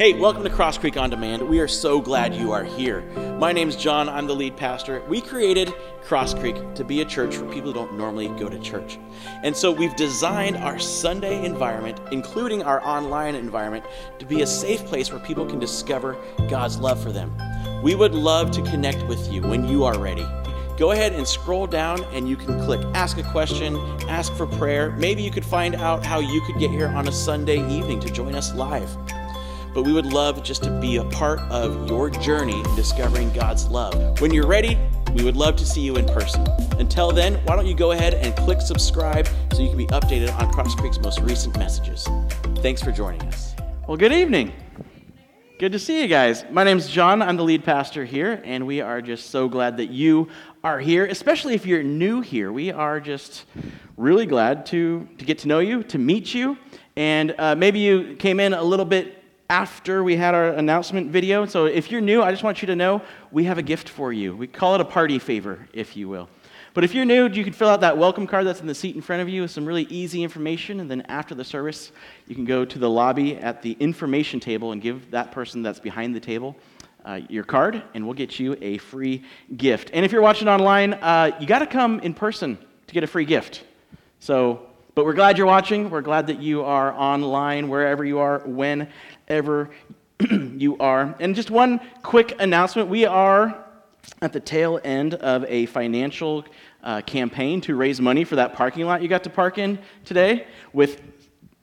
Hey, welcome to Cross Creek On Demand. We are so glad you are here. My name's John. I'm the lead pastor. We created Cross Creek to be a church for people who don't normally go to church. And so we've designed our Sunday environment, including our online environment, to be a safe place where people can discover God's love for them. We would love to connect with you when you are ready. Go ahead and scroll down and you can click ask a question, ask for prayer. Maybe you could find out how you could get here on a Sunday evening to join us live. But we would love just to be a part of your journey in discovering God's love. When you're ready, we would love to see you in person. Until then, why don't you go ahead and click subscribe so you can be updated on Cross Creek's most recent messages. Thanks for joining us. Well, good evening. Good to see you guys. My name's John. I'm the lead pastor here, and we are just so glad that you are here, especially if you're new here. We are just really glad to get to know you, to meet you, and maybe you came in a little bit after we had our announcement video. So if you're new, I just want you to know we have a gift for you. We call it a party favor, if you will. But if you're new, you can fill out that welcome card that's in the seat in front of you with some really easy information, and then after the service, you can go to the lobby at the information table and give that person that's behind the table your card, and we'll get you a free gift. And if you're watching online, you got to come in person to get a free gift. So, but we're glad you're watching. We're glad that you are online, wherever you are, whenever you are. And just one quick announcement. We are at the tail end of a financial campaign to raise money for that parking lot you got to park in today with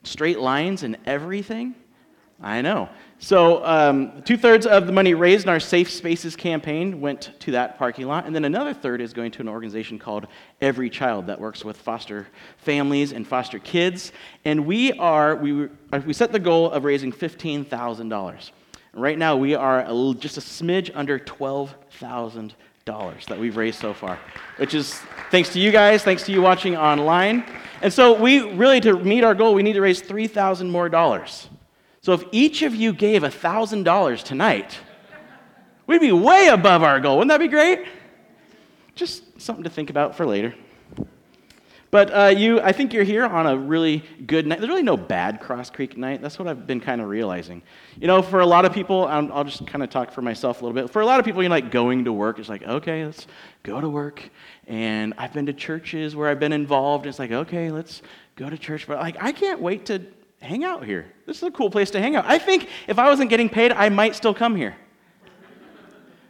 straight lines and everything. I know. So 2/3 of the money raised in our Safe Spaces campaign went to that parking lot, and then another third is going to an organization called Every Child that works with foster families and foster kids. And we set the goal of raising $15,000. Right now, we are just a smidge under $12,000 that we've raised so far, which is thanks to you guys, thanks to you watching online. And so we really, to meet our goal, we need to raise $3,000 more dollars. So if each of you gave $1,000 tonight, we'd be way above our goal. Wouldn't that be great? Just something to think about for later. But I think you're here on a really good night. There's really no bad Cross Creek night. That's what I've been kind of realizing. You know, for a lot of people, I'll just kind of talk for myself a little bit. For a lot of people, you know, like going to work, it's like, okay, let's go to work. And I've been to churches where I've been involved. It's like, okay, let's go to church. But like, I can't wait to hang out here. This is a cool place to hang out. I think if I wasn't getting paid, I might still come here.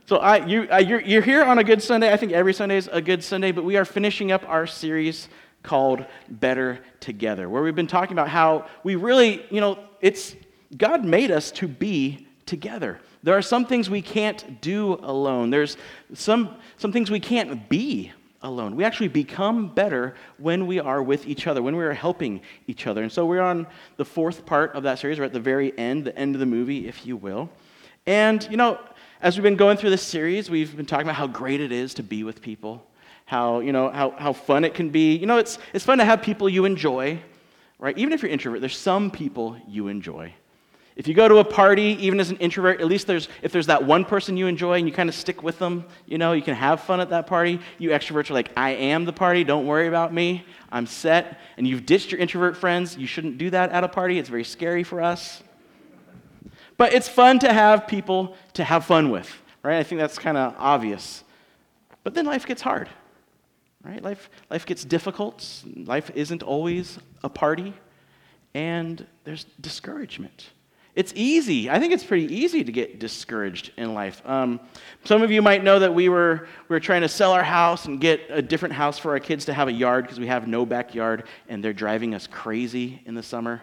So you're here on a good Sunday. I think every Sunday is a good Sunday. But we are finishing up our series called Better Together, where we've been talking about how we really, you know, it's God made us to be together. There are some things we can't do alone. There's some things we can't be alone. We actually become better when we are with each other, when we are helping each other. And so we're on the fourth part of that series. We're at the end of the movie, if you will. And, you know, as we've been going through this series, we've been talking about how great it is to be with people. How, you know, how fun it can be. You know, it's fun to have people you enjoy, right? Even if you're an introvert, there's some people you enjoy. If you go to a party, even as an introvert, at least if there's that one person you enjoy and you kind of stick with them, you know, you can have fun at that party. You extroverts are like, I am the party. Don't worry about me. I'm set. And you've ditched your introvert friends. You shouldn't do that at a party. It's very scary for us. But it's fun to have people to have fun with, right? I think that's kind of obvious. But then life gets hard. Right? Life gets difficult. Life isn't always a party. And there's discouragement. It's easy. I think it's pretty easy to get discouraged in life. Some of you might know that we were trying to sell our house and get a different house for our kids to have a yard because we have no backyard, and they're driving us crazy in the summer.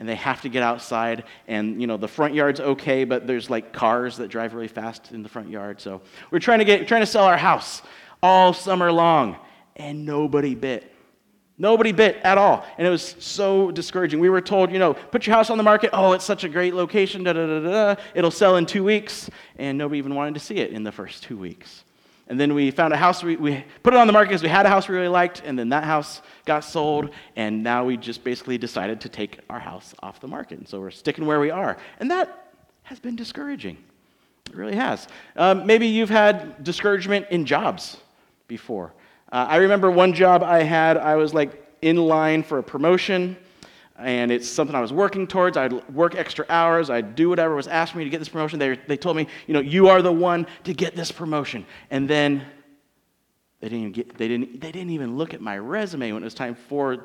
And they have to get outside, and, you know, the front yard's okay, but there's, like, cars that drive really fast in the front yard. So we're trying to sell our house all summer long. And nobody bit. Nobody bit at all. And it was so discouraging. We were told, you know, put your house on the market. Oh, it's such a great location. Da, da, da, da. It'll sell in 2 weeks. And nobody even wanted to see it in the first 2 weeks. And then we found a house. We put it on the market because we had a house we really liked. And then that house got sold. And now we just basically decided to take our house off the market. And so we're sticking where we are. And that has been discouraging. It really has. Maybe you've had discouragement in jobs before. I remember one job I had, I was like in line for a promotion. and it's something I was working towards. I'd work extra hours. I'd do whatever was asked of me to get this promotion. They told me, you know, you are the one to get this promotion. And then they didn't even look at my resume when it was time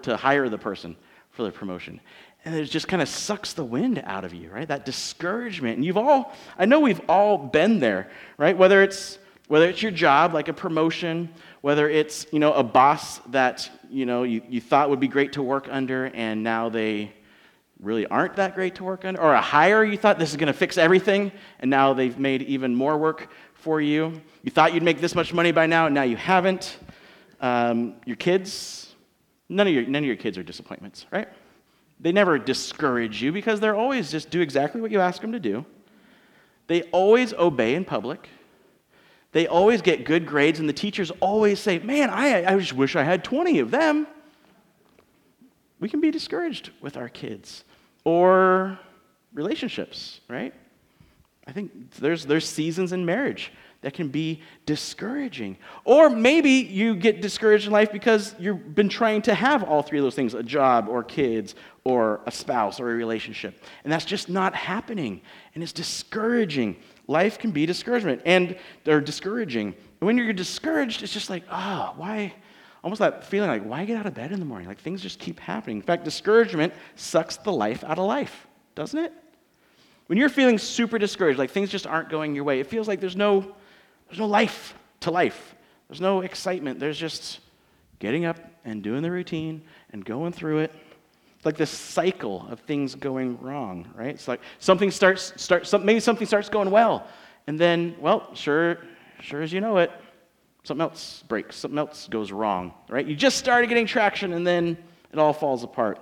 to hire the person for the promotion. And it just kind of sucks the wind out of you, right? That discouragement. And I know we've all been there, right? Whether it's your job, like a promotion, whether it's, you know, a boss that, you know, you thought would be great to work under and now they really aren't that great to work under, or a hire you thought this is going to fix everything and now they've made even more work for you. You thought you'd make this much money by now and now you haven't. Your kids, none of your kids are disappointments, right? They never discourage you because they're always just do exactly what you ask them to do. They always obey in public. They always get good grades, and the teachers always say, man, I just wish I had 20 of them. We can be discouraged with our kids or relationships, right? I think there's seasons in marriage that can be discouraging. Or maybe you get discouraged in life because you've been trying to have all three of those things, a job or kids or a spouse or a relationship, and that's just not happening, and it's discouraging. Life can be discouragement, and they're discouraging. And when you're discouraged, it's just like, why? Almost that feeling like, why get out of bed in the morning? Like, things just keep happening. In fact, discouragement sucks the life out of life, doesn't it? When you're feeling super discouraged, like things just aren't going your way, it feels like there's no life to life. There's no excitement. There's just getting up and doing the routine and going through it. It's like this cycle of things going wrong, right? It's like maybe something starts going well, and then, well, sure as you know it, something else breaks, something else goes wrong, right? You just started getting traction, and then it all falls apart.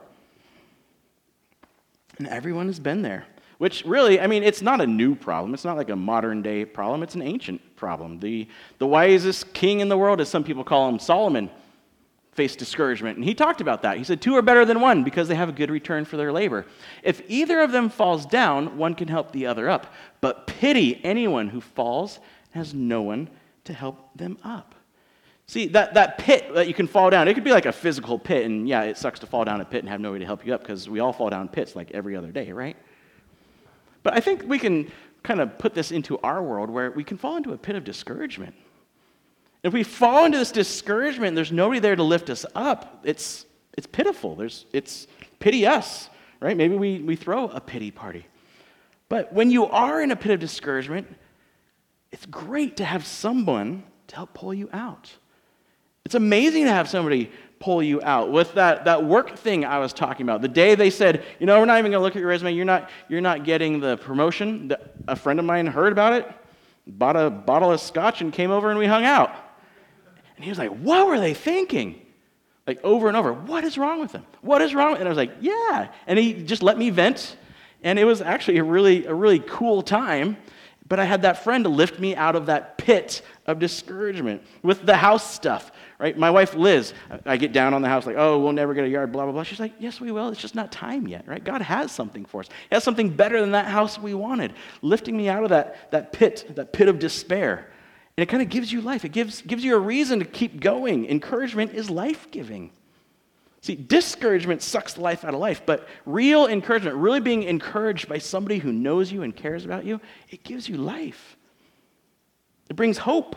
And everyone has been there. Which really, I mean, it's not a new problem. It's not like a modern-day problem. It's an ancient problem. The wisest king in the world, as some people call him, Solomon, faced discouragement. And he talked about that. He said, two are better than one because they have a good return for their labor. If either of them falls down, one can help the other up. But pity anyone who falls and has no one to help them up. See, that pit that you can fall down, it could be like a physical pit. And yeah, it sucks to fall down a pit and have nobody to help you up because we all fall down pits like every other day, right? But I think we can kind of put this into our world where we can fall into a pit of discouragement. If we fall into this discouragement and there's nobody there to lift us up, it's pitiful. It's pity us, right? Maybe we throw a pity party. But when you are in a pit of discouragement, it's great to have someone to help pull you out. It's amazing to have somebody pull you out. With that work thing I was talking about, the day they said, you know, we're not even going to look at your resume, you're not getting the promotion, a friend of mine heard about it, bought a bottle of scotch and came over and we hung out. And he was like, what were they thinking? Like over and over, what is wrong with them? What is wrong? And I was like, yeah. And he just let me vent. And it was actually a really cool time. But I had that friend to lift me out of that pit of discouragement with the house stuff, right? My wife, Liz, I get down on the house like, oh, we'll never get a yard, blah, blah, blah. She's like, yes, we will. It's just not time yet, right? God has something for us. He has something better than that house we wanted, lifting me out of that pit of despair. And it kind of gives you life. It gives you a reason to keep going. Encouragement is life-giving. See, discouragement sucks the life out of life, but real encouragement, really being encouraged by somebody who knows you and cares about you, it gives you life. It brings hope,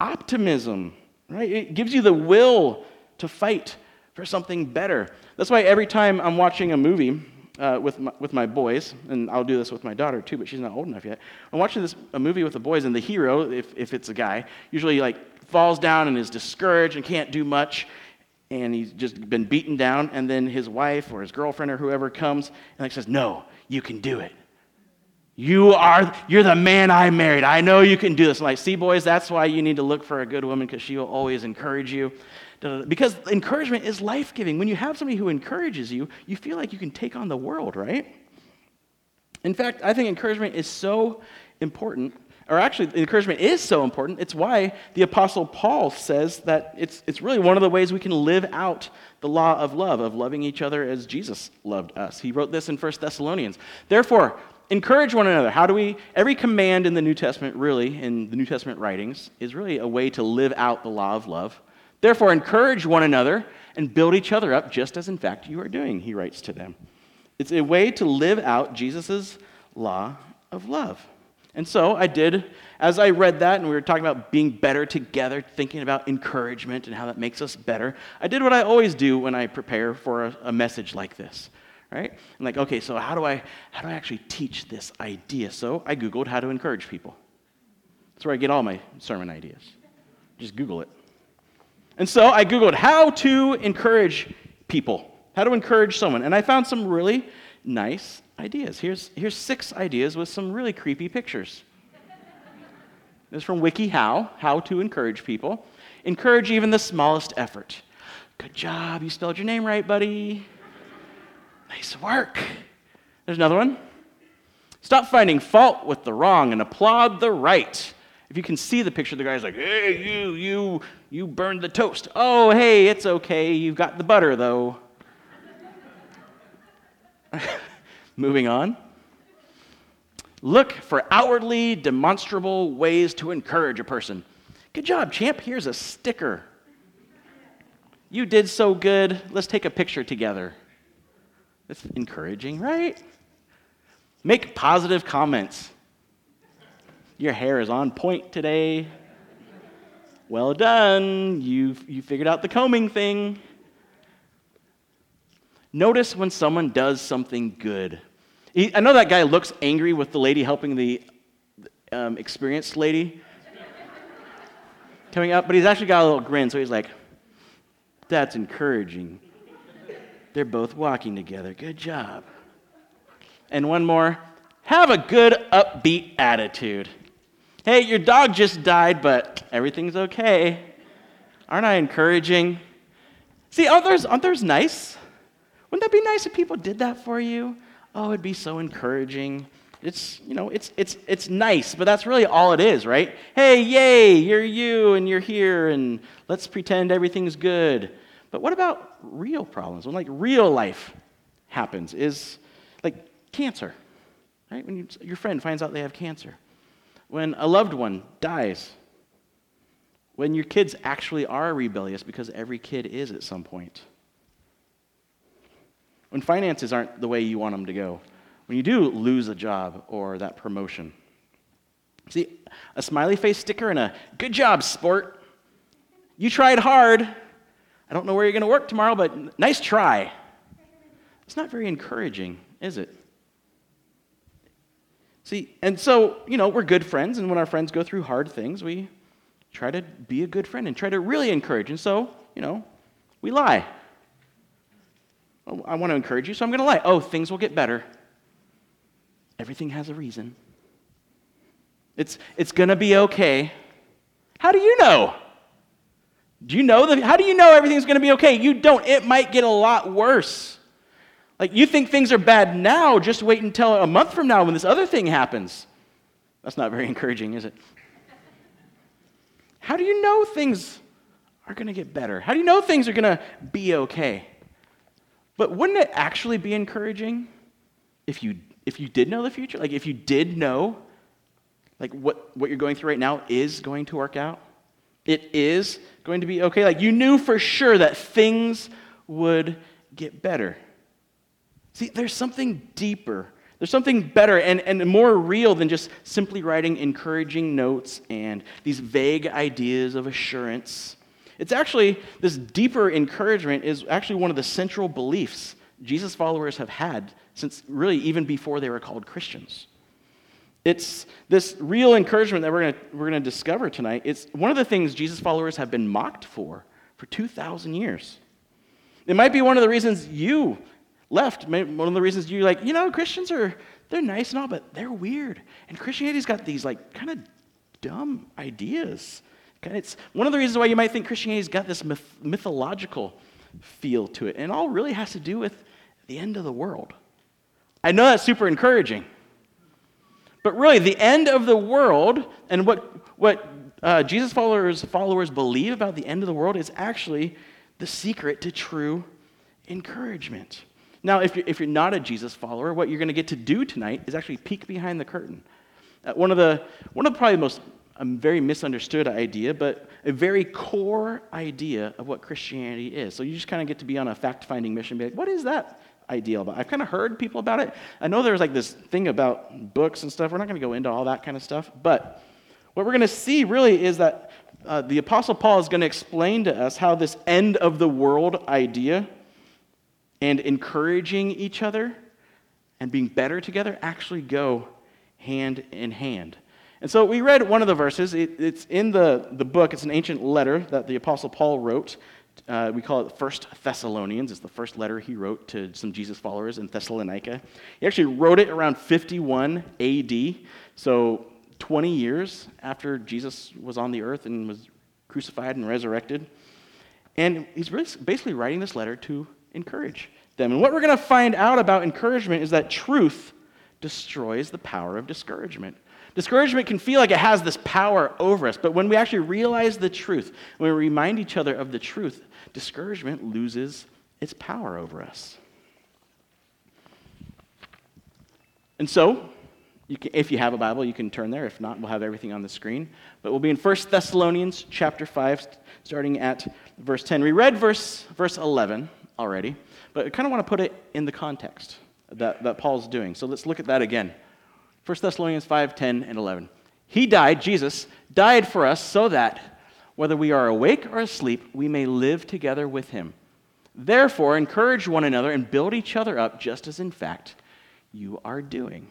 optimism, right? It gives you the will to fight for something better. That's why every time I'm watching a movie with my boys, and I'll do this with my daughter too, but she's not old enough yet. I'm watching a movie with the boys, and the hero, if it's a guy, usually like falls down and is discouraged and can't do much. And he's just been beaten down, and then his wife or his girlfriend or whoever comes and like says, no, you can do it. You're the man I married. I know you can do this. I'm like, see, boys, that's why you need to look for a good woman, because she will always encourage you. Because encouragement is life-giving. When you have somebody who encourages you, you feel like you can take on the world, right? In fact, I think encouragement is so important. Or actually, encouragement is so important. It's why the Apostle Paul says that it's really one of the ways we can live out the law of love, of loving each other as Jesus loved us. He wrote this in 1 Thessalonians. Therefore, encourage one another. Every command in the New Testament, really, in the New Testament writings, is really a way to live out the law of love Therefore, encourage one another and build each other up, just as in fact you are doing, he writes to them. It's a way to live out Jesus' law of love. And so I did, as I read that, and we were talking about being better together, thinking about encouragement and how that makes us better, I did what I always do when I prepare for a message like this, right? I'm like, okay, so how do I actually teach this idea? So I Googled how to encourage people. That's where I get all my sermon ideas. Just Google it. And so I Googled how to encourage people, how to encourage someone, and I found some really nice ideas. Here's 6 ideas with some really creepy pictures. This is from WikiHow, how to encourage people. Encourage even the smallest effort. Good job, you spelled your name right, buddy. Nice work. There's another one. Stop finding fault with the wrong and applaud the right. If you can see the picture, the guy's like, hey, you burned the toast. Oh, hey, it's okay. You've got the butter, though. Moving on. Look for outwardly demonstrable ways to encourage a person. Good job, champ. Here's a sticker. You did so good. Let's take a picture together. That's encouraging, right? Make positive comments. Your hair is on point today. Well done. You figured out the combing thing. Notice when someone does something good. I know that guy looks angry with the lady helping the experienced lady coming up, but he's actually got a little grin, so he's like, that's encouraging. They're both walking together. Good job. And one more. Have a good, upbeat attitude. Hey, your dog just died, but everything's okay. Aren't I encouraging? See, aren't those nice? Wouldn't that be nice if people did that for you? Oh, it'd be so encouraging. It's nice, but that's really all it is, right? Hey, yay, you're you and you're here, and let's pretend everything's good. But what about real problems? When real life happens, is cancer, right? When your friend finds out they have cancer, when a loved one dies, when your kids actually are rebellious, because every kid is at some point. When finances aren't the way you want them to go, when you do lose a job or that promotion. See, a smiley face sticker and a good job, sport. You tried hard. I don't know where you're going to work tomorrow, but nice try. It's not very encouraging, is it? See, and so, we're good friends, and when our friends go through hard things, we try to be a good friend and try to really encourage. And so, we lie. I want to encourage you, so I'm going to lie. Oh, things will get better. Everything has a reason. It's going to be okay. How do you know? How do you know everything's going to be okay? You don't. It might get a lot worse. You think things are bad now, just wait until a month from now when this other thing happens. That's not very encouraging, is it? How do you know things are going to get better? How do you know things are going to be okay? But wouldn't it actually be encouraging if you did know the future? If you did know, what you're going through right now is going to work out? It is going to be okay? You knew for sure that things would get better. See, there's something deeper. There's something better and more real than just simply writing encouraging notes and these vague ideas of assurance. It's actually, this deeper encouragement is actually one of the central beliefs Jesus followers have had since really even before they were called Christians. It's this real encouragement that we're going to discover tonight. It's one of the things Jesus followers have been mocked for 2,000 years. It might be one of the reasons you left, one of the reasons you're Christians they're nice and all, but they're weird. And Christianity's got these kind of dumb ideas. It's one of the reasons why you might think Christianity's got this mythological feel to it, and it all really has to do with the end of the world. I know that's super encouraging, but really the end of the world and what Jesus followers believe about the end of the world is actually the secret to true encouragement. Now, if you're not a Jesus follower, what you're going to get to do tonight is actually peek behind the curtain. One of the probably most a very misunderstood idea, but a very core idea of what Christianity is. So you just kind of get to be on a fact-finding mission and be like, what is that idea about? I've kind of heard people about it. I know there's like this thing about books and stuff. We're not going to go into all that kind of stuff, but what we're going to see really is that the Apostle Paul is going to explain to us how this end of the world idea and encouraging each other and being better together actually go hand in hand. And so we read one of the verses. It's in the book. It's an ancient letter that the Apostle Paul wrote. We call it First Thessalonians. It's the first letter he wrote to some Jesus followers in Thessalonica. He actually wrote it around 51 AD, so 20 years after Jesus was on the earth and was crucified and resurrected. And he's basically writing this letter to encourage them. And what we're going to find out about encouragement is that truth destroys the power of discouragement. Discouragement can feel like it has this power over us, but when we actually realize the truth, when we remind each other of the truth, discouragement loses its power over us. And so, if you have a Bible, you can turn there. If not, we'll have everything on the screen. But we'll be in 1 Thessalonians chapter 5, starting at verse 10. We read verse 11 already, but I kind of want to put it in the context that Paul's doing. So let's look at that again. 1 Thessalonians 5, 10, and 11. He died, Jesus, died for us so that, whether we are awake or asleep, we may live together with him. Therefore, encourage one another and build each other up, just as in fact you are doing.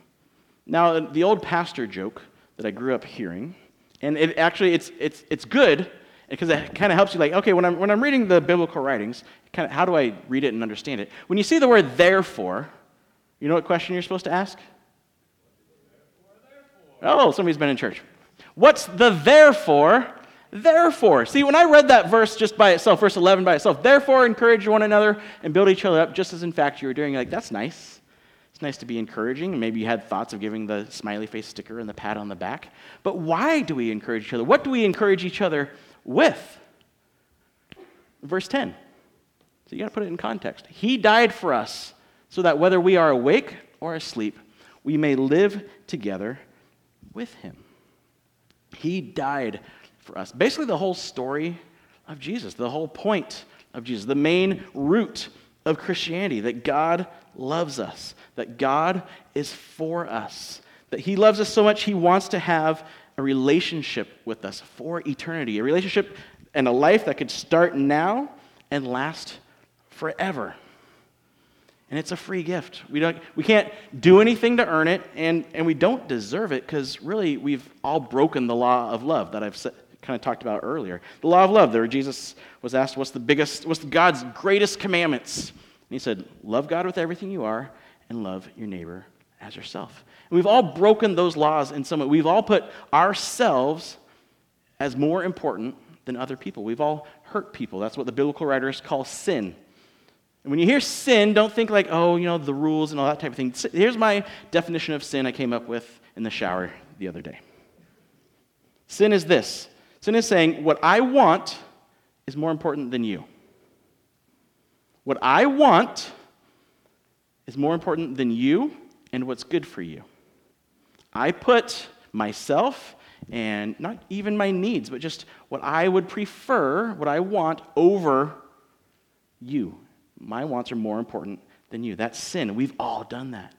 Now, the old pastor joke that I grew up hearing, and it actually it's good because it kind of helps you, like, okay, when I'm reading the biblical writings, kind of how do I read it and understand it? When you see the word therefore, you know what question you're supposed to ask? Oh, somebody's been in church. What's the therefore? Therefore. See, when I read that verse just by itself, verse 11 by itself, therefore encourage one another and build each other up just as in fact you were doing. You're like, that's nice. It's nice to be encouraging. Maybe you had thoughts of giving the smiley face sticker and the pat on the back. But why do we encourage each other? What do we encourage each other with? Verse 10. So you got to put it in context. He died for us so that whether we are awake or asleep, we may live together with him. He died for us. Basically, the whole story of Jesus, the whole point of Jesus, the main root of Christianity, that God loves us, that God is for us, that he loves us so much he wants to have a relationship with us for eternity, a relationship and a life that could start now and last forever. And it's a free gift. We can't do anything to earn it, and we don't deserve it because really we've all broken the law of love that I've kind of talked about earlier. The law of love, there Jesus was asked, what's God's greatest commandments? And he said, love God with everything you are and love your neighbor as yourself. And we've all broken those laws in some way. We've all put ourselves as more important than other people. We've all hurt people. That's what the biblical writers call sin. And when you hear sin, don't think like, oh, you know, the rules and all that type of thing. Here's my definition of sin I came up with in the shower the other day. Sin is this. Sin is saying, what I want is more important than you. What I want is more important than you and what's good for you. I put myself and not even my needs, but just what I would prefer, what I want over you. My wants are more important than you. That's sin. We've all done that.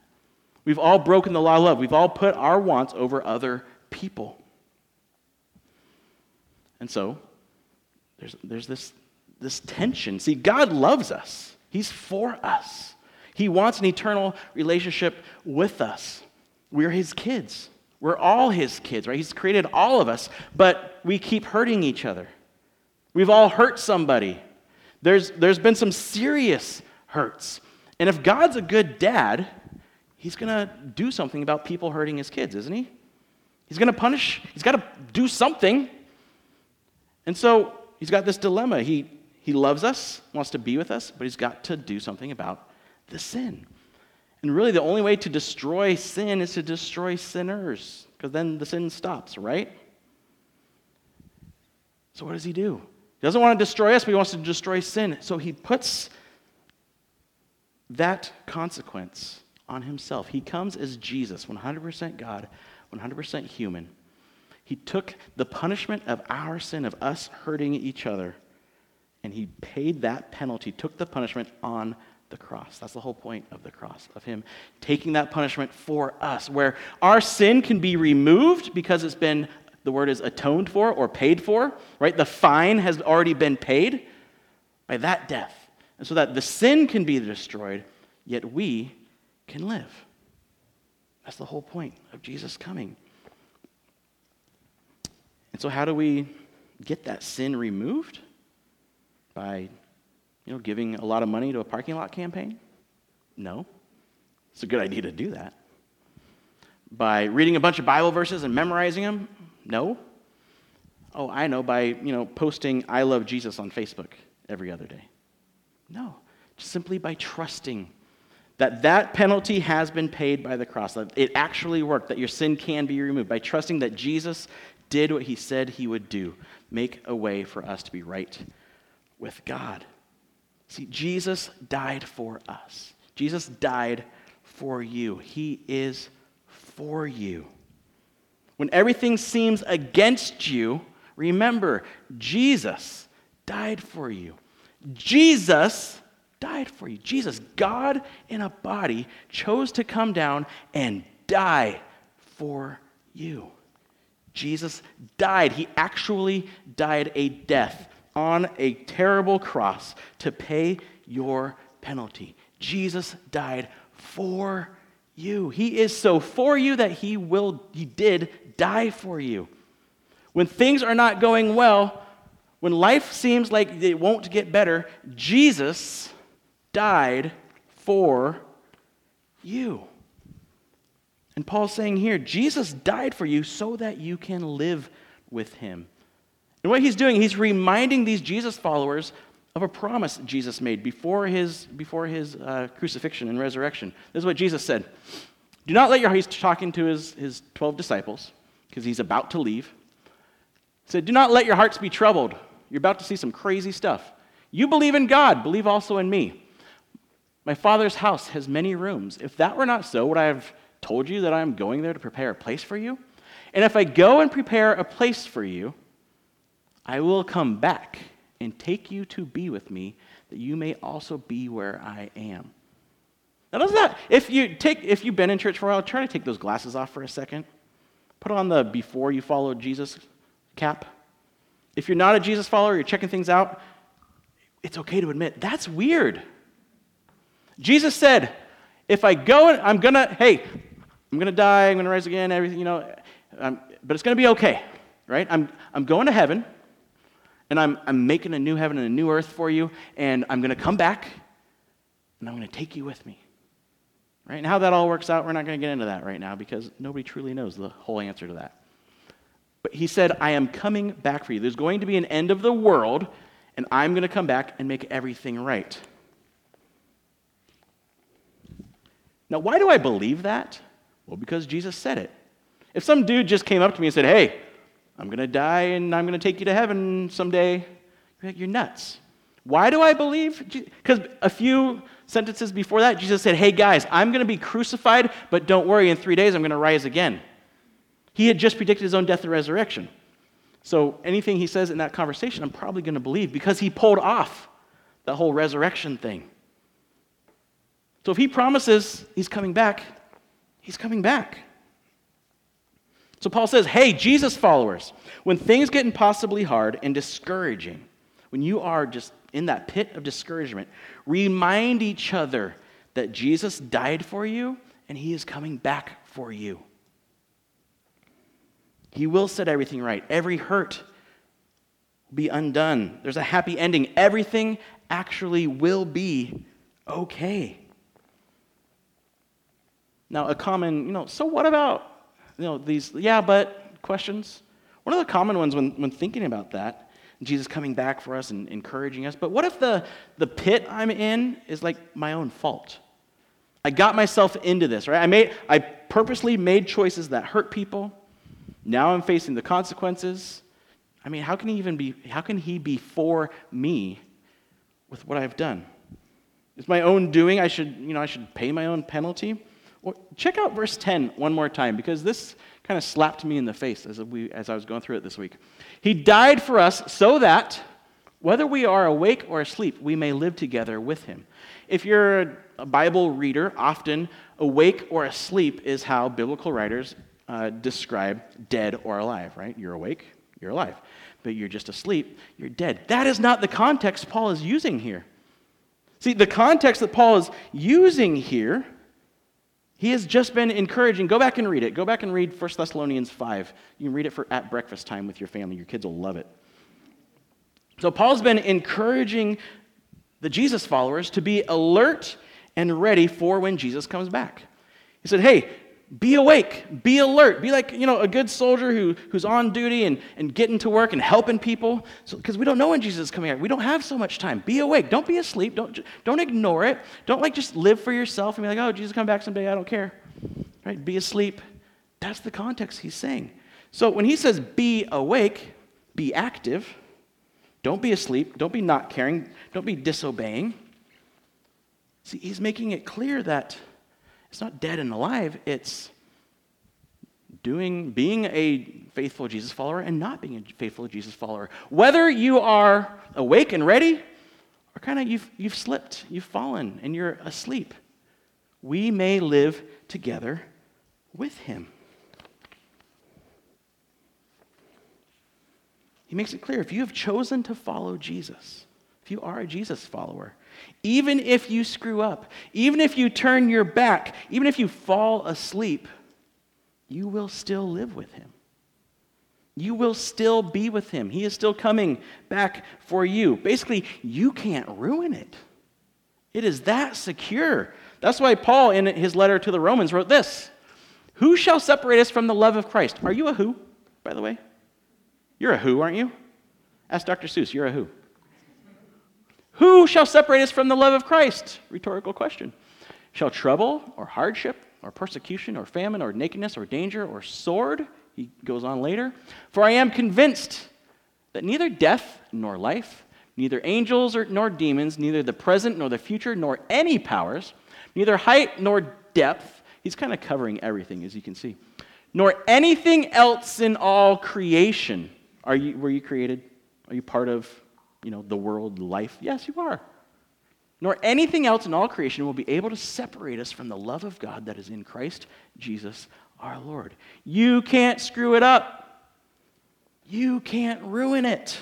We've all broken the law of love. We've all put our wants over other people. And so, there's this tension. See, God loves us. He's for us. He wants an eternal relationship with us. We're his kids. We're all his kids, right? He's created all of us, but we keep hurting each other. We've all hurt somebody. There's been some serious hurts. And if God's a good dad, he's going to do something about people hurting his kids, isn't he? He's going to punish. He's got to do something. And so he's got this dilemma. He loves us, wants to be with us, but he's got to do something about the sin. And really the only way to destroy sin is to destroy sinners, because then the sin stops, right? So what does he do? He doesn't want to destroy us, but he wants to destroy sin. So he puts that consequence on himself. He comes as Jesus, 100% God, 100% human. He took the punishment of our sin, of us hurting each other, and he paid that penalty, took the punishment on the cross. That's the whole point of the cross, of him taking that punishment for us, where our sin can be removed because it's been, the word is atoned for or paid for, right? The fine has already been paid by that death. And so that the sin can be destroyed, yet we can live. That's the whole point of Jesus coming. And so how do we get that sin removed? By, giving a lot of money to a parking lot campaign? No. It's a good idea to do that. By reading a bunch of Bible verses and memorizing them? No. Oh, I know, by, posting I love Jesus on Facebook every other day. No. Just simply by trusting that penalty has been paid by the cross, that it actually worked, that your sin can be removed, by trusting that Jesus did what he said he would do, make a way for us to be right with God. See, Jesus died for us. Jesus died for you. He is for you. When everything seems against you, remember, Jesus died for you. Jesus died for you. Jesus, God in a body, chose to come down and die for you. Jesus died. He actually died a death on a terrible cross to pay your penalty. Jesus died for you. He is so for you that he did die for you. When things are not going well, when life seems like it won't get better, Jesus died for you. And Paul's saying here, Jesus died for you so that you can live with him. And what he's doing, he's reminding these Jesus followers of a promise Jesus made before his crucifixion and resurrection. This is what Jesus said. Do not let your... He's talking to his 12 disciples because he's about to leave. He said, do not let your hearts be troubled. You're about to see some crazy stuff. You believe in God, believe also in me. My Father's house has many rooms. If that were not so, would I have told you that I am going there to prepare a place for you? And if I go and prepare a place for you, I will come back and take you to be with me, that you may also be where I am. Now, doesn't that, if you've been in church for a while, try to take those glasses off for a second. Put on the before you followed Jesus cap. If you're not a Jesus follower, you're checking things out, it's okay to admit, that's weird. Jesus said, if I go, I'm going to die, I'm going to rise again, everything, but it's going to be okay, right? I'm going to heaven. And I'm making a new heaven and a new earth for you, and I'm going to come back, and I'm going to take you with me. Right? And how that all works out, we're not going to get into that right now because nobody truly knows the whole answer to that. But he said, I am coming back for you. There's going to be an end of the world, and I'm going to come back and make everything right. Now, why do I believe that? Well, because Jesus said it. If some dude just came up to me and said, hey, I'm going to die and I'm going to take you to heaven someday, you're nuts. Why do I believe? Because a few sentences before that, Jesus said, hey guys, I'm going to be crucified, but don't worry, in 3 days I'm going to rise again. He had just predicted his own death and resurrection. So anything he says in that conversation, I'm probably going to believe because he pulled off the whole resurrection thing. So if he promises he's coming back, he's coming back. So Paul says, hey, Jesus followers, when things get impossibly hard and discouraging, when you are just in that pit of discouragement, remind each other that Jesus died for you and he is coming back for you. He will set everything right. Every hurt will be undone. There's a happy ending. Everything actually will be okay. Now, a common, so what about... these yeah, but questions. One of the common ones when thinking about that, Jesus coming back for us and encouraging us, but what if the pit I'm in is like my own fault? I got myself into this, right? I purposely made choices that hurt people. Now I'm facing the consequences. I mean, how can he be for me with what I've done? It's my own doing. I should pay my own penalty. Well, check out verse 10 one more time, because this kind of slapped me in the face as I was going through it this week. He died for us so that, whether we are awake or asleep, we may live together with him. If you're a Bible reader, often awake or asleep is how biblical writers describe dead or alive, right? You're awake, you're alive. But you're just asleep, you're dead. That is not the context Paul is using here. See, the context that Paul is using here, he has just been encouraging. Go back and read it. Go back and read 1 Thessalonians 5. You can read it for at breakfast time with your family. Your kids will love it. So Paul's been encouraging the Jesus followers to be alert and ready for when Jesus comes back. He said, hey, be awake, be alert, be like, a good soldier who's on duty and getting to work and helping people, because we don't know when Jesus is coming out. We don't have so much time. Be awake. Don't be asleep. Don't ignore it. Don't just live for yourself and be like, oh, Jesus come back someday. I don't care. Right? Be asleep. That's the context he's saying. So when he says be awake, be active, don't be asleep, don't be not caring, don't be disobeying. See, he's making it clear that it's not dead and alive, it's being a faithful Jesus follower and not being a faithful Jesus follower. Whether you are awake and ready, or kind of you've slipped, you've fallen, and you're asleep, we may live together with him. He makes it clear, if you have chosen to follow Jesus, if you are a Jesus follower, even if you screw up, even if you turn your back, even if you fall asleep, you will still live with him. You will still be with him. He is still coming back for you. Basically, you can't ruin it. It is that secure. That's why Paul, in his letter to the Romans, wrote this: who shall separate us from the love of Christ? Are you a who, by the way? You're a who, aren't you? Ask Dr. Seuss, you're a who. Who shall separate us from the love of Christ? Rhetorical question. Shall trouble or hardship or persecution or famine or nakedness or danger or sword? He goes on later. For I am convinced that neither death nor life, neither angels nor demons, neither the present nor the future nor any powers, neither height nor depth, he's kind of covering everything as you can see, nor anything else in all creation. Were you created? Are you part of, the world, life? Yes, you are. Nor anything else in all creation will be able to separate us from the love of God that is in Christ Jesus our Lord. You can't screw it up. You can't ruin it.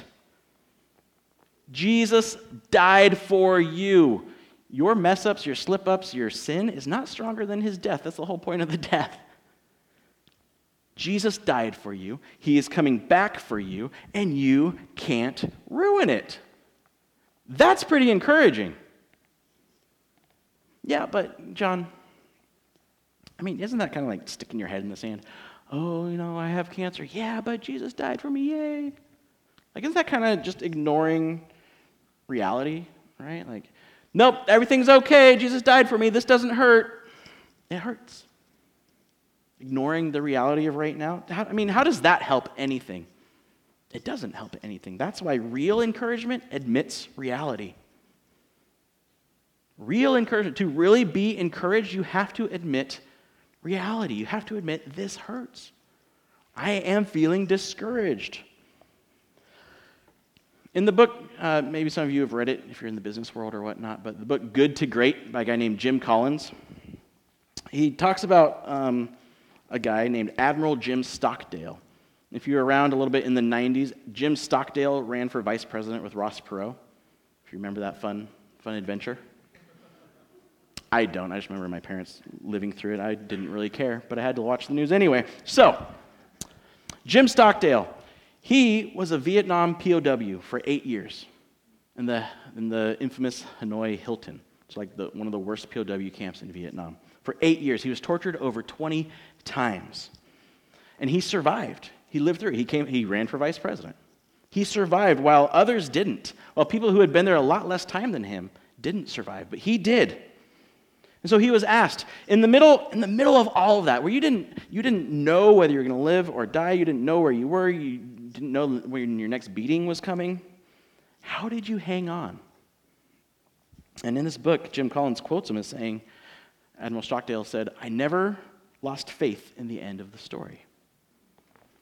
Jesus died for you. Your mess-ups, your slip-ups, your sin is not stronger than his death. That's the whole point of the death. Jesus died for you, he is coming back for you, and you can't ruin it. That's pretty encouraging. Yeah, but John, isn't that kind of like sticking your head in the sand? Oh, I have cancer. Yeah, but Jesus died for me, yay. Isn't that kind of just ignoring reality, right? Nope, everything's okay, Jesus died for me, this doesn't hurt. It hurts. Ignoring the reality of right now? How does that help anything? It doesn't help anything. That's why real encouragement admits reality. Real encouragement, to really be encouraged, you have to admit reality. You have to admit this hurts. I am feeling discouraged. In the book, maybe some of you have read it if you're in the business world or whatnot, but the book Good to Great by a guy named Jim Collins, he talks about a guy named Admiral Jim Stockdale. If you were around a little bit in the 90s, Jim Stockdale ran for vice president with Ross Perot, if you remember that fun adventure. I don't. I just remember my parents living through it. I didn't really care, but I had to watch the news anyway. So, Jim Stockdale, he was a Vietnam POW for 8 years in the infamous Hanoi Hilton. It's one of the worst POW camps in Vietnam. For 8 years, he was tortured over 20 times. And he survived. He lived through it. He ran for vice president. He survived while others didn't. While people who had been there a lot less time than him didn't survive. But he did. And so he was asked, in the middle of all of that, where you didn't know whether you were going to live or die, you didn't know where you were, you didn't know when your next beating was coming, how did you hang on? And in this book, Jim Collins quotes him as saying, Admiral Stockdale said, I never lost faith in the end of the story.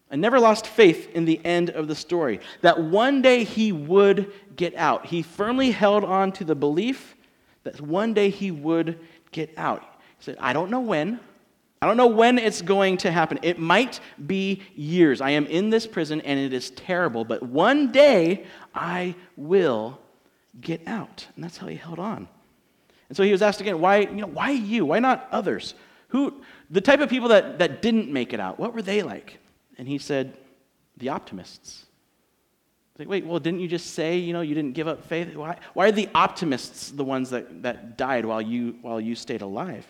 I never lost faith in the end of the story, that one day he would get out. He firmly held on to the belief that one day he would get out. He said, I don't know when. I don't know when it's going to happen. It might be years. I am in this prison and it is terrible, but one day I will get out. And that's how he held on. And so he was asked again, why you? Why not others? Who, the type of people that didn't make it out, what were they like? And he said, the optimists. I was like, wait, well, didn't you just say, you didn't give up faith? Why are the optimists the ones that died while you stayed alive?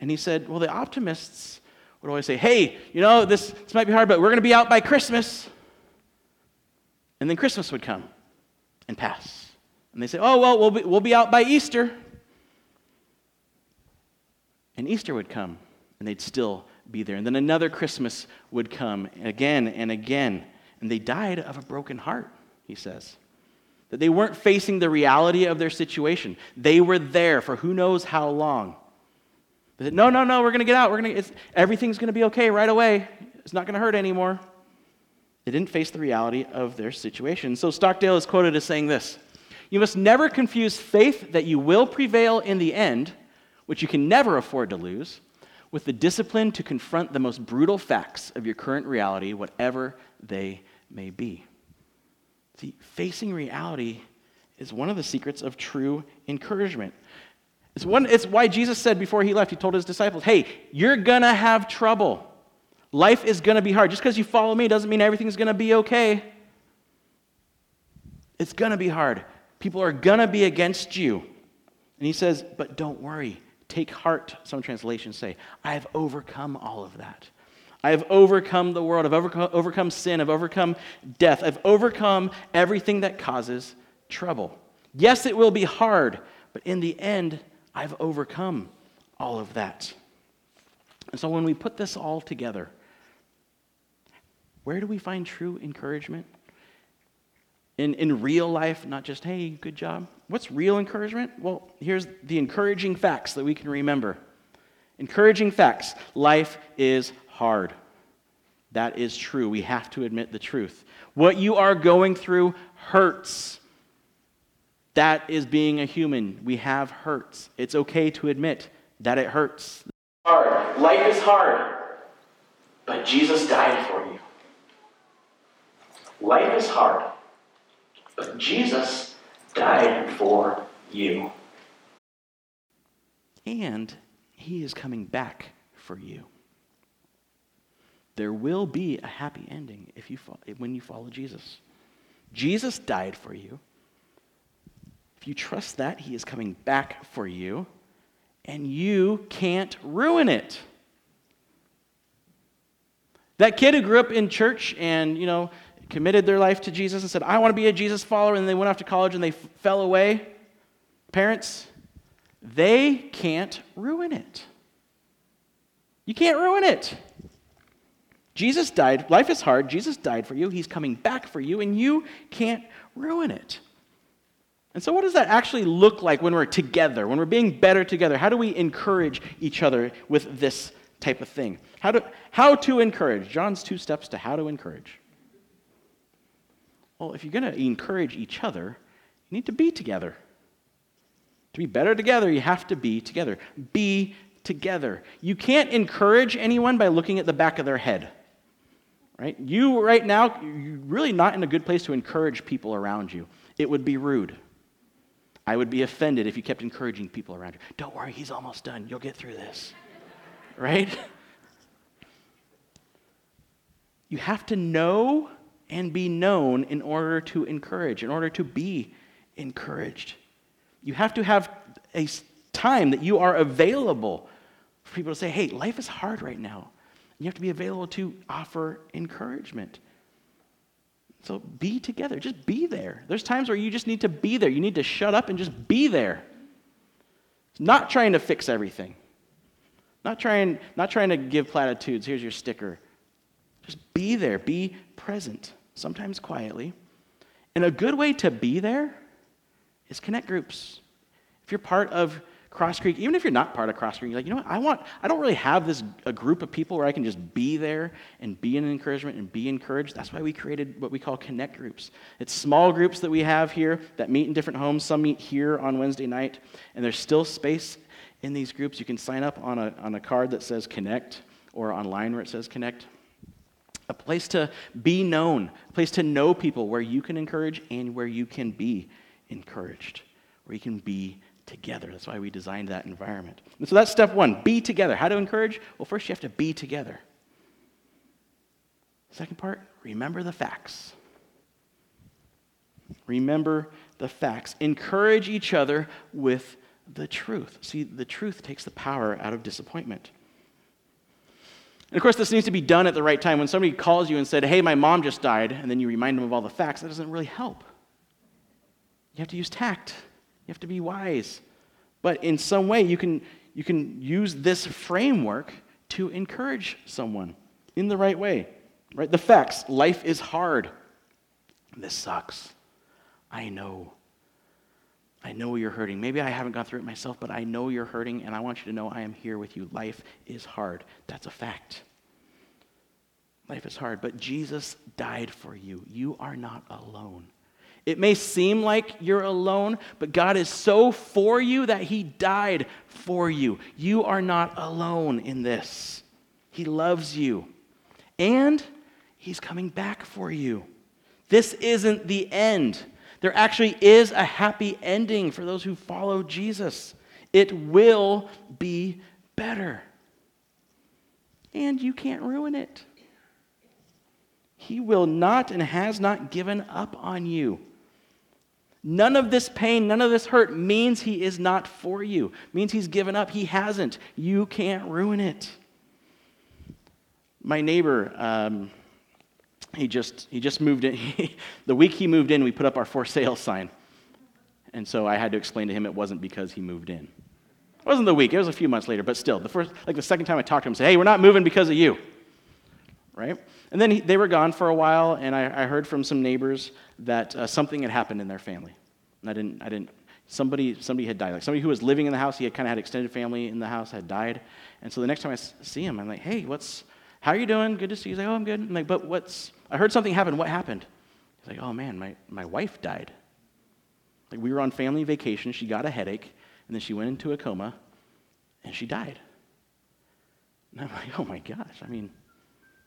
And he said, well, the optimists would always say, hey, this might be hard, but we're going to be out by Christmas. And then Christmas would come and pass. And they say, oh, well, we'll be out by Easter. And Easter would come, and they'd still be there. And then another Christmas would come again and again. And they died of a broken heart, he says. That they weren't facing the reality of their situation. They were there for who knows how long. They said, no, we're going to get out. Everything's going to be okay right away. It's not going to hurt anymore. They didn't face the reality of their situation. So Stockdale is quoted as saying this, you must never confuse faith that you will prevail in the end, which you can never afford to lose, with the discipline to confront the most brutal facts of your current reality, whatever they may be. See, facing reality is one of the secrets of true encouragement. It's why Jesus said before he left, he told his disciples, hey, you're going to have trouble. Life is going to be hard. Just because you follow me doesn't mean everything's going to be okay. It's going to be hard. People are going to be against you. And he says, but don't worry. Take heart, some translations say. I have overcome all of that. I have overcome the world. I've overcome sin. I've overcome death. I've overcome everything that causes trouble. Yes, it will be hard, but in the end, I've overcome all of that. And so when we put this all together, where do we find true encouragement? In real life, not just, hey, good job. What's real encouragement? Well, here's the encouraging facts that we can remember. Encouraging facts. Life is hard. That is true. We have to admit the truth. What you are going through hurts. That is being a human. We have hurts. It's okay to admit that it hurts. Hard. Life is hard. But Jesus died for you. Life is hard. But Jesus died for you. And he is coming back for you. There will be a happy ending when you follow Jesus. Jesus died for you. If you trust that, he is coming back for you. And you can't ruin it. That kid who grew up in church and, committed their life to Jesus and said, I want to be a Jesus follower, and they went off to college and they fell away. Parents, they can't ruin it. You can't ruin it. Jesus died. Life is hard. Jesus died for you. He's coming back for you, and you can't ruin it. And so what does that actually look like when we're together, when we're being better together? How do we encourage each other with this type of thing? How to encourage. John's 2 steps to how to encourage. Well, if you're going to encourage each other, you need to be together. To be better together, you have to be together. Be together. You can't encourage anyone by looking at the back of their head. Right? You right now, you're really not in a good place to encourage people around you. It would be rude. I would be offended if you kept encouraging people around you. Don't worry, he's almost done. You'll get through this. Right? You have to know and be known in order to encourage, in order to be encouraged. You have to have a time that you are available for people to say, hey, life is hard right now. You have to be available to offer encouragement. So be together. Just be there. There's times where you just need to be there. You need to shut up and just be there. Not trying to fix everything. Not trying to give platitudes. Here's your sticker. Just be there. Be present, sometimes quietly. And a good way to be there is connect groups. If you're part of Cross Creek, even if you're not part of Cross Creek, you're like, you know what, I don't really have a group of people where I can just be there and be an encouragement and be encouraged. That's why we created what we call connect groups. It's small groups that we have here that meet in different homes. Some meet here on Wednesday night, and there's still space in these groups. You can sign up on a card that says connect or online where it says connect. A place to be known, a place to know people where you can encourage and where you can be encouraged, where you can be together. That's why we designed that environment. And so that's step one, be together. How to encourage? Well, first you have to be together. Second part, remember the facts. Remember the facts. Encourage each other with the truth. See, the truth takes the power out of disappointment. And of course, this needs to be done at the right time. When somebody calls you and said, hey, my mom just died, and then you remind them of all the facts, that doesn't really help. You have to use tact. You have to be wise. But in some way, you can use this framework to encourage someone in the right way. Right? The facts. Life is hard. This sucks. I know you're hurting. Maybe I haven't gone through it myself, but I know you're hurting, and I want you to know I am here with you. Life is hard. That's a fact. Life is hard, but Jesus died for you. You are not alone. It may seem like you're alone, but God is so for you that he died for you. You are not alone in this. He loves you, and he's coming back for you. This isn't the end. There actually is a happy ending for those who follow Jesus. It will be better. And you can't ruin it. He will not and has not given up on you. None of this pain, none of this hurt means he is not for you. It means he's given up. He hasn't. You can't ruin it. My neighbor, He just moved in. The week he moved in, we put up our for sale sign. And so I had to explain to him it wasn't because he moved in. It wasn't the week. It was a few months later. But still, the second time I talked to him, I said, hey, we're not moving because of you. Right? And then they were gone for a while, and I heard from some neighbors that something had happened in their family. And I didn't. Somebody had died. Like somebody who was living in the house, he had kind of had extended family in the house, had died. And so the next time I see him, I'm like, hey, how are you doing? Good to see you. He's like, oh, I'm good. I'm like, but I heard something happened. What happened? He's like, oh man, my wife died. Like we were on family vacation. She got a headache and then she went into a coma and she died. And I'm like, oh my gosh. I mean,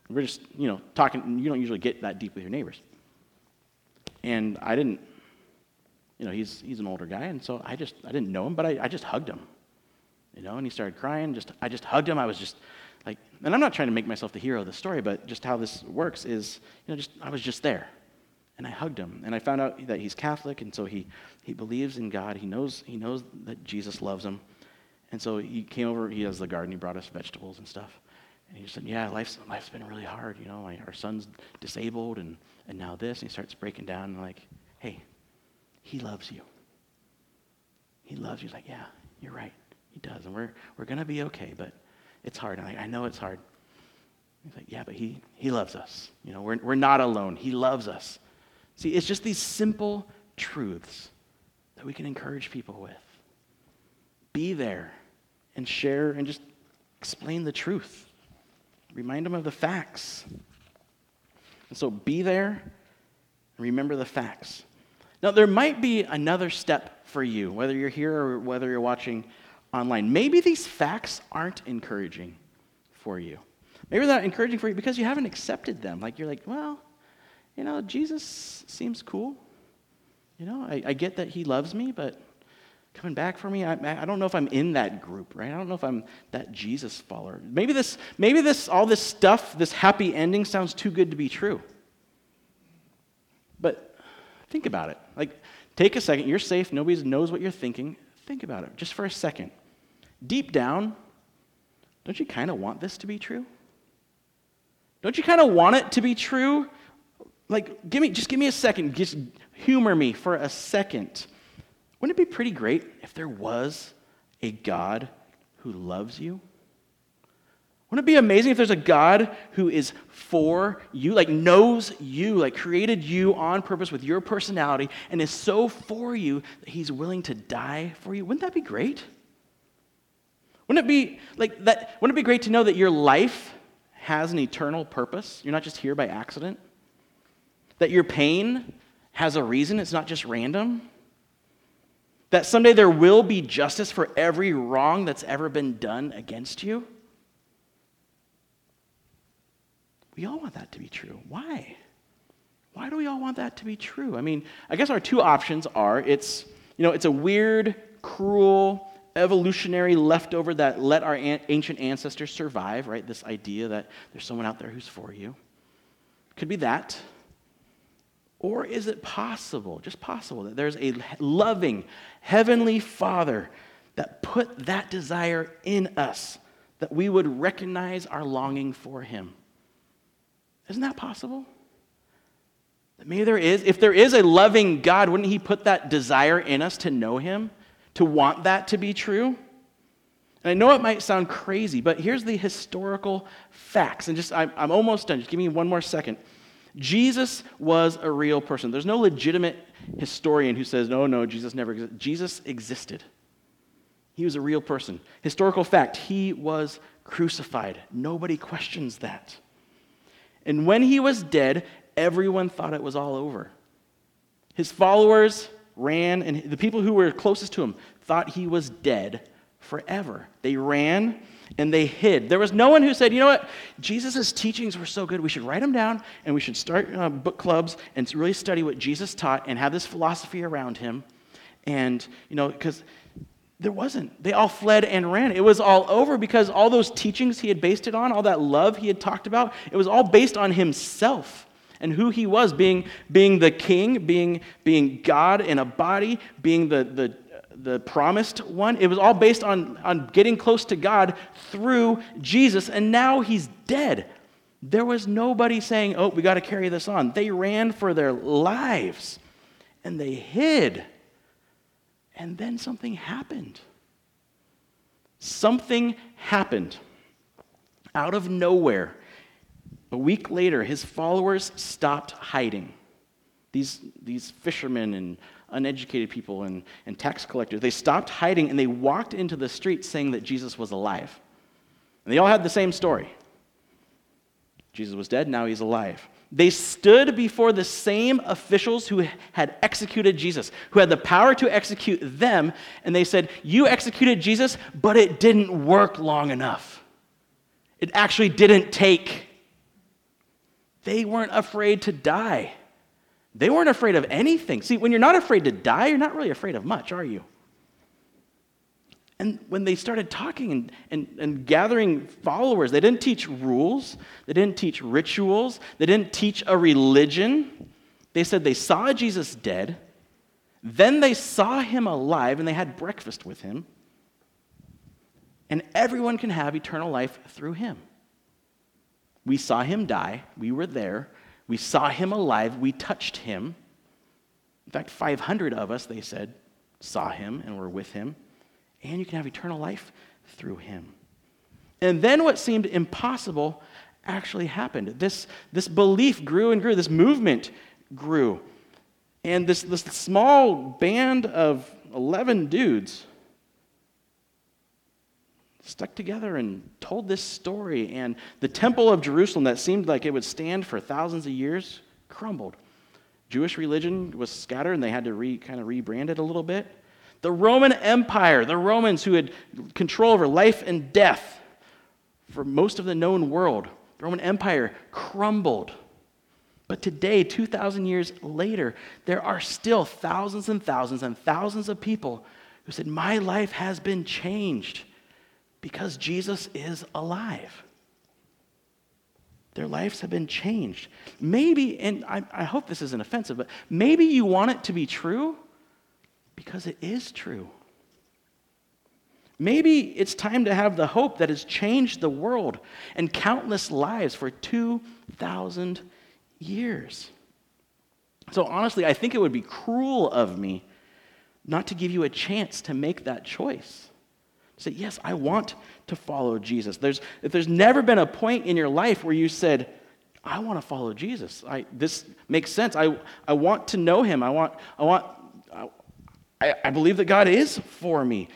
we're just, talking. You don't usually get that deep with your neighbors. And I didn't, he's an older guy. And so I didn't know him, but I just hugged him, and he started crying. I just hugged him. I was just like, and I'm not trying to make myself the hero of the story, but just how this works is, I was just there, and I hugged him, and I found out that he's Catholic, and so he believes in God. He knows that Jesus loves him, and so he came over. He has the garden. He brought us vegetables and stuff, and he said, "Yeah, life's been really hard. Our son's disabled, and now this." And he starts breaking down, and like, "Hey, he loves you. He loves you." He's like, "Yeah, you're right. He does, and we're gonna be okay, but." It's hard. I'm like, I know it's hard. He's like, yeah, but he loves us. We're not alone. He loves us. See, it's just these simple truths that we can encourage people with. Be there and share and just explain the truth. Remind them of the facts. And so be there and remember the facts. Now, there might be another step for you, whether you're here or whether you're watching online. Maybe these facts aren't encouraging for you. Maybe they're not encouraging for you because you haven't accepted them. Like you're like, well, Jesus seems cool. I get that he loves me, but coming back for me, I don't know if I'm in that group, right? I don't know if I'm that Jesus follower. Maybe this, all this stuff, this happy ending sounds too good to be true. But think about it. Like, take a second. You're safe. Nobody knows what you're thinking. Think about it just for a second. Deep down, don't you kind of want this to be true? Don't you kind of want it to be true? Like, give me a second. Just humor me for a second. Wouldn't it be pretty great if there was a God who loves you? Wouldn't it be amazing if there's a God who is for you, like knows you, like created you on purpose with your personality and is so for you that he's willing to die for you? Wouldn't that be great? Wouldn't it be like that? Wouldn't it be great to know that your life has an eternal purpose? You're not just here by accident. That your pain has a reason. It's not just random. That someday there will be justice for every wrong that's ever been done against you. We all want that to be true. Why? Why do we all want that to be true? I mean, I guess our two options are it's a weird, cruel, evolutionary leftover that let our ancient ancestors survive, right? This idea that there's someone out there who's for you. Could be that. Or is it possible, just possible, that there's a loving, heavenly Father that put that desire in us, that we would recognize our longing for Him? Isn't that possible? That maybe there is. If there is a loving God, wouldn't He put that desire in us to know Him? To want that to be true? And I know it might sound crazy, but here's the historical facts. And I'm almost done. Just give me one more second. Jesus was a real person. There's no legitimate historian who says, no, Jesus never existed. Jesus existed. He was a real person. Historical fact, He was crucified. Nobody questions that. And when He was dead, everyone thought it was all over. His followers ran, and the people who were closest to Him thought He was dead forever. They ran and they hid. There was no one who said, you know what, Jesus' teachings were so good, we should write them down and we should start book clubs and really study what Jesus taught and have this philosophy around Him. And, because there wasn't. They all fled and ran. It was all over because all those teachings He had based it on, all that love He had talked about, it was all based on Himself. And who He was, being the King, being God in a body, being the promised one. It was all based on getting close to God through Jesus, and now He's dead. There was nobody saying, oh, we got to carry this on. They ran for their lives, and they hid. And then something happened. Something happened out of nowhere. A week later, His followers stopped hiding. These fishermen and uneducated people and tax collectors, they stopped hiding and they walked into the streets saying that Jesus was alive. And they all had the same story. Jesus was dead, now He's alive. They stood before the same officials who had executed Jesus, who had the power to execute them, and they said, you executed Jesus, but it didn't work long enough. It actually didn't take. They weren't afraid to die. They weren't afraid of anything. See, when you're not afraid to die, you're not really afraid of much, are you? And when they started talking and gathering followers, they didn't teach rules. They didn't teach rituals. They didn't teach a religion. They said they saw Jesus dead. Then they saw Him alive, and they had breakfast with Him. And everyone can have eternal life through Him. We saw Him die. We were there. We saw Him alive. We touched Him. In fact, 500 of us, they said, saw Him and were with Him. And you can have eternal life through Him. And then what seemed impossible actually happened. This belief grew and grew. This movement grew. And this small band of 11 dudes stuck together and told this story, and the temple of Jerusalem that seemed like it would stand for thousands of years crumbled. Jewish religion was scattered, and they had to rebrand it a little bit. The Roman Empire, the Romans who had control over life and death for most of the known world, the Roman Empire crumbled. But today, 2,000 years later, there are still thousands and thousands and thousands of people who said, my life has been changed because Jesus is alive. Their lives have been changed. Maybe, and I hope this isn't offensive, but maybe you want it to be true because it is true. Maybe it's time to have the hope that has changed the world and countless lives for 2,000 years. So honestly, I think it would be cruel of me not to give you a chance to make that choice. Say, yes, I want to follow Jesus. If there's never been a point in your life where you said, I want to follow Jesus. This makes sense. I want to know Him. I believe that God is for me.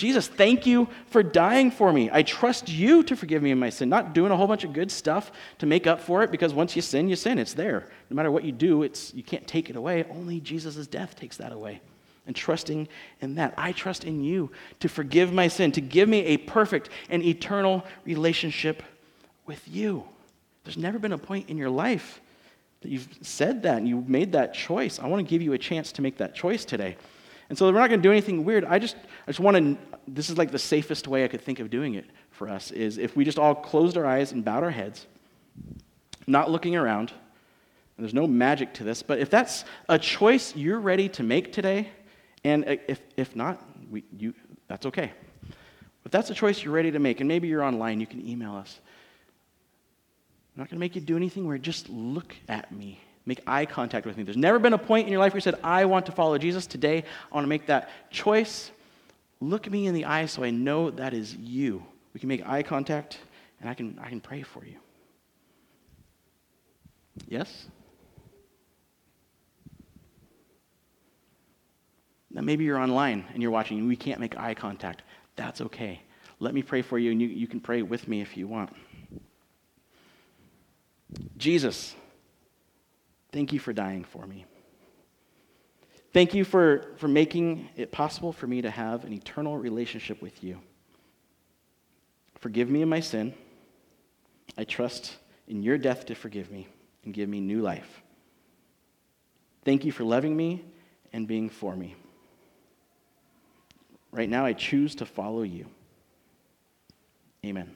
Jesus, thank you for dying for me. I trust you to forgive me of my sin, not doing a whole bunch of good stuff to make up for it, because once you sin, you sin. It's there. No matter what you do, you can't take it away. Only Jesus' death takes that away. And trusting in that, I trust in you to forgive my sin, to give me a perfect and eternal relationship with you. There's never been a point in your life that you've said that and you've made that choice. I want to give you a chance to make that choice today. And so we're not going to do anything weird. I just want to, this is like the safest way I could think of doing it for us, is if we just all closed our eyes and bowed our heads, not looking around. And there's no magic to this, but if that's a choice you're ready to make today, and if not, that's okay. If that's a choice you're ready to make, and maybe you're online, you can email us. I'm not going to make you do anything weird. Just look at me. Make eye contact with me. There's never been a point in your life where you said, I want to follow Jesus. Today, I want to make that choice. Look me in the eye so I know that is you. We can make eye contact, and I can pray for you. Yes? Now, maybe you're online and you're watching, and we can't make eye contact. That's okay. Let me pray for you, and you can pray with me if you want. Jesus, thank you for dying for me. Thank you for making it possible for me to have an eternal relationship with you. Forgive me of my sin. I trust in your death to forgive me and give me new life. Thank you for loving me and being for me. Right now, I choose to follow you. Amen.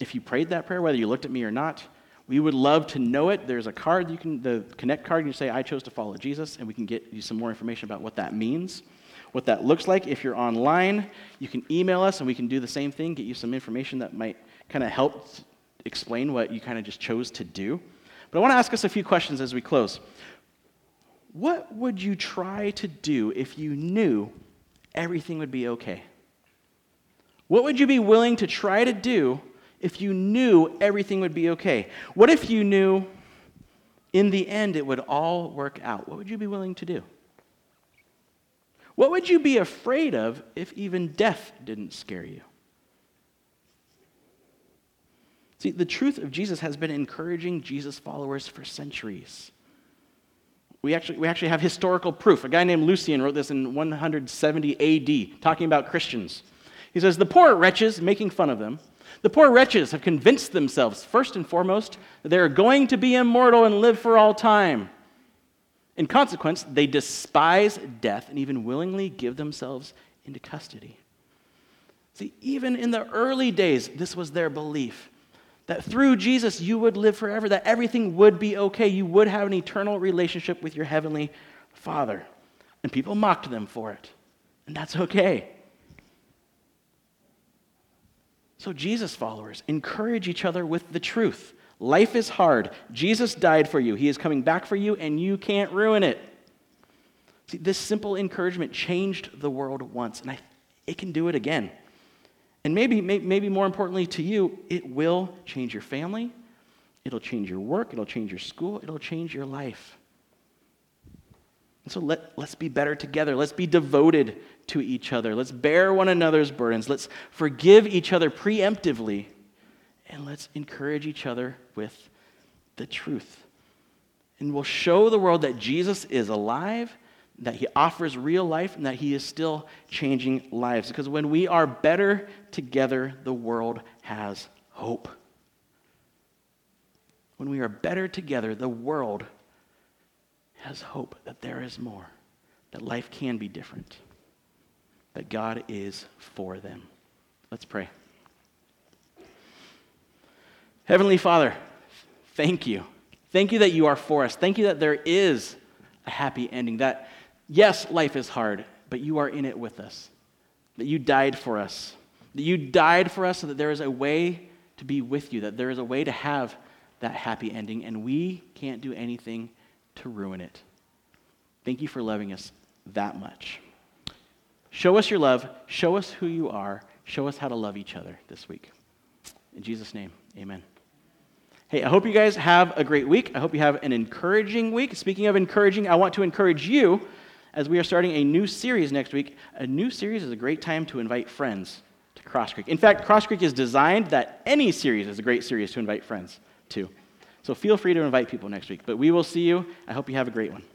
If you prayed that prayer, whether you looked at me or not, we would love to know it. There's a card, the Connect card, and you say, I chose to follow Jesus, and we can get you some more information about what that means, what that looks like. If you're online, you can email us, and we can do the same thing, get you some information that might kind of help explain what you kind of just chose to do. But I want to ask us a few questions as we close. What would you try to do if you knew everything would be okay? What would you be willing to try to do if you knew everything would be okay? What if you knew in the end it would all work out? What would you be willing to do? What would you be afraid of if even death didn't scare you? See, the truth of Jesus has been encouraging Jesus followers for centuries. We actually have historical proof. A guy named Lucian wrote this in 170 AD, talking about Christians. He says, the poor wretches, making fun of them, the poor wretches have convinced themselves, first and foremost, that they are going to be immortal and live for all time. In consequence, they despise death and even willingly give themselves into custody. See, even in the early days, this was their belief, that through Jesus you would live forever, that everything would be okay, you would have an eternal relationship with your heavenly Father. And people mocked them for it, and that's okay. So Jesus followers, encourage each other with the truth. Life is hard. Jesus died for you. He is coming back for you, and you can't ruin it. See, this simple encouragement changed the world once, and it can do it again. And maybe more importantly to you, it will change your family. It'll change your work. It'll change your school. It'll change your life. And so let's be better together. Let's be devoted to each other. Let's bear one another's burdens. Let's forgive each other preemptively. And let's encourage each other with the truth. And we'll show the world that Jesus is alive, that he offers real life, and that he is still changing lives. Because when we are better together, the world has hope. When we are better together, the world has hope that there is more, that life can be different, that God is for them. Let's pray. Heavenly Father, thank you. Thank you that you are for us. Thank you that there is a happy ending, that yes, life is hard, but you are in it with us, that you died for us, so that there is a way to be with you, that there is a way to have that happy ending, and we can't do anything to ruin it. Thank you for loving us that much. Show us your love. Show us who you are. Show us how to love each other this week. In Jesus' name, amen. Hey, I hope you guys have a great week. I hope you have an encouraging week. Speaking of encouraging, I want to encourage you as we are starting a new series next week. A new series is a great time to invite friends to Cross Creek. In fact, Cross Creek is designed that any series is a great series to invite friends to. So feel free to invite people next week. But we will see you. I hope you have a great one.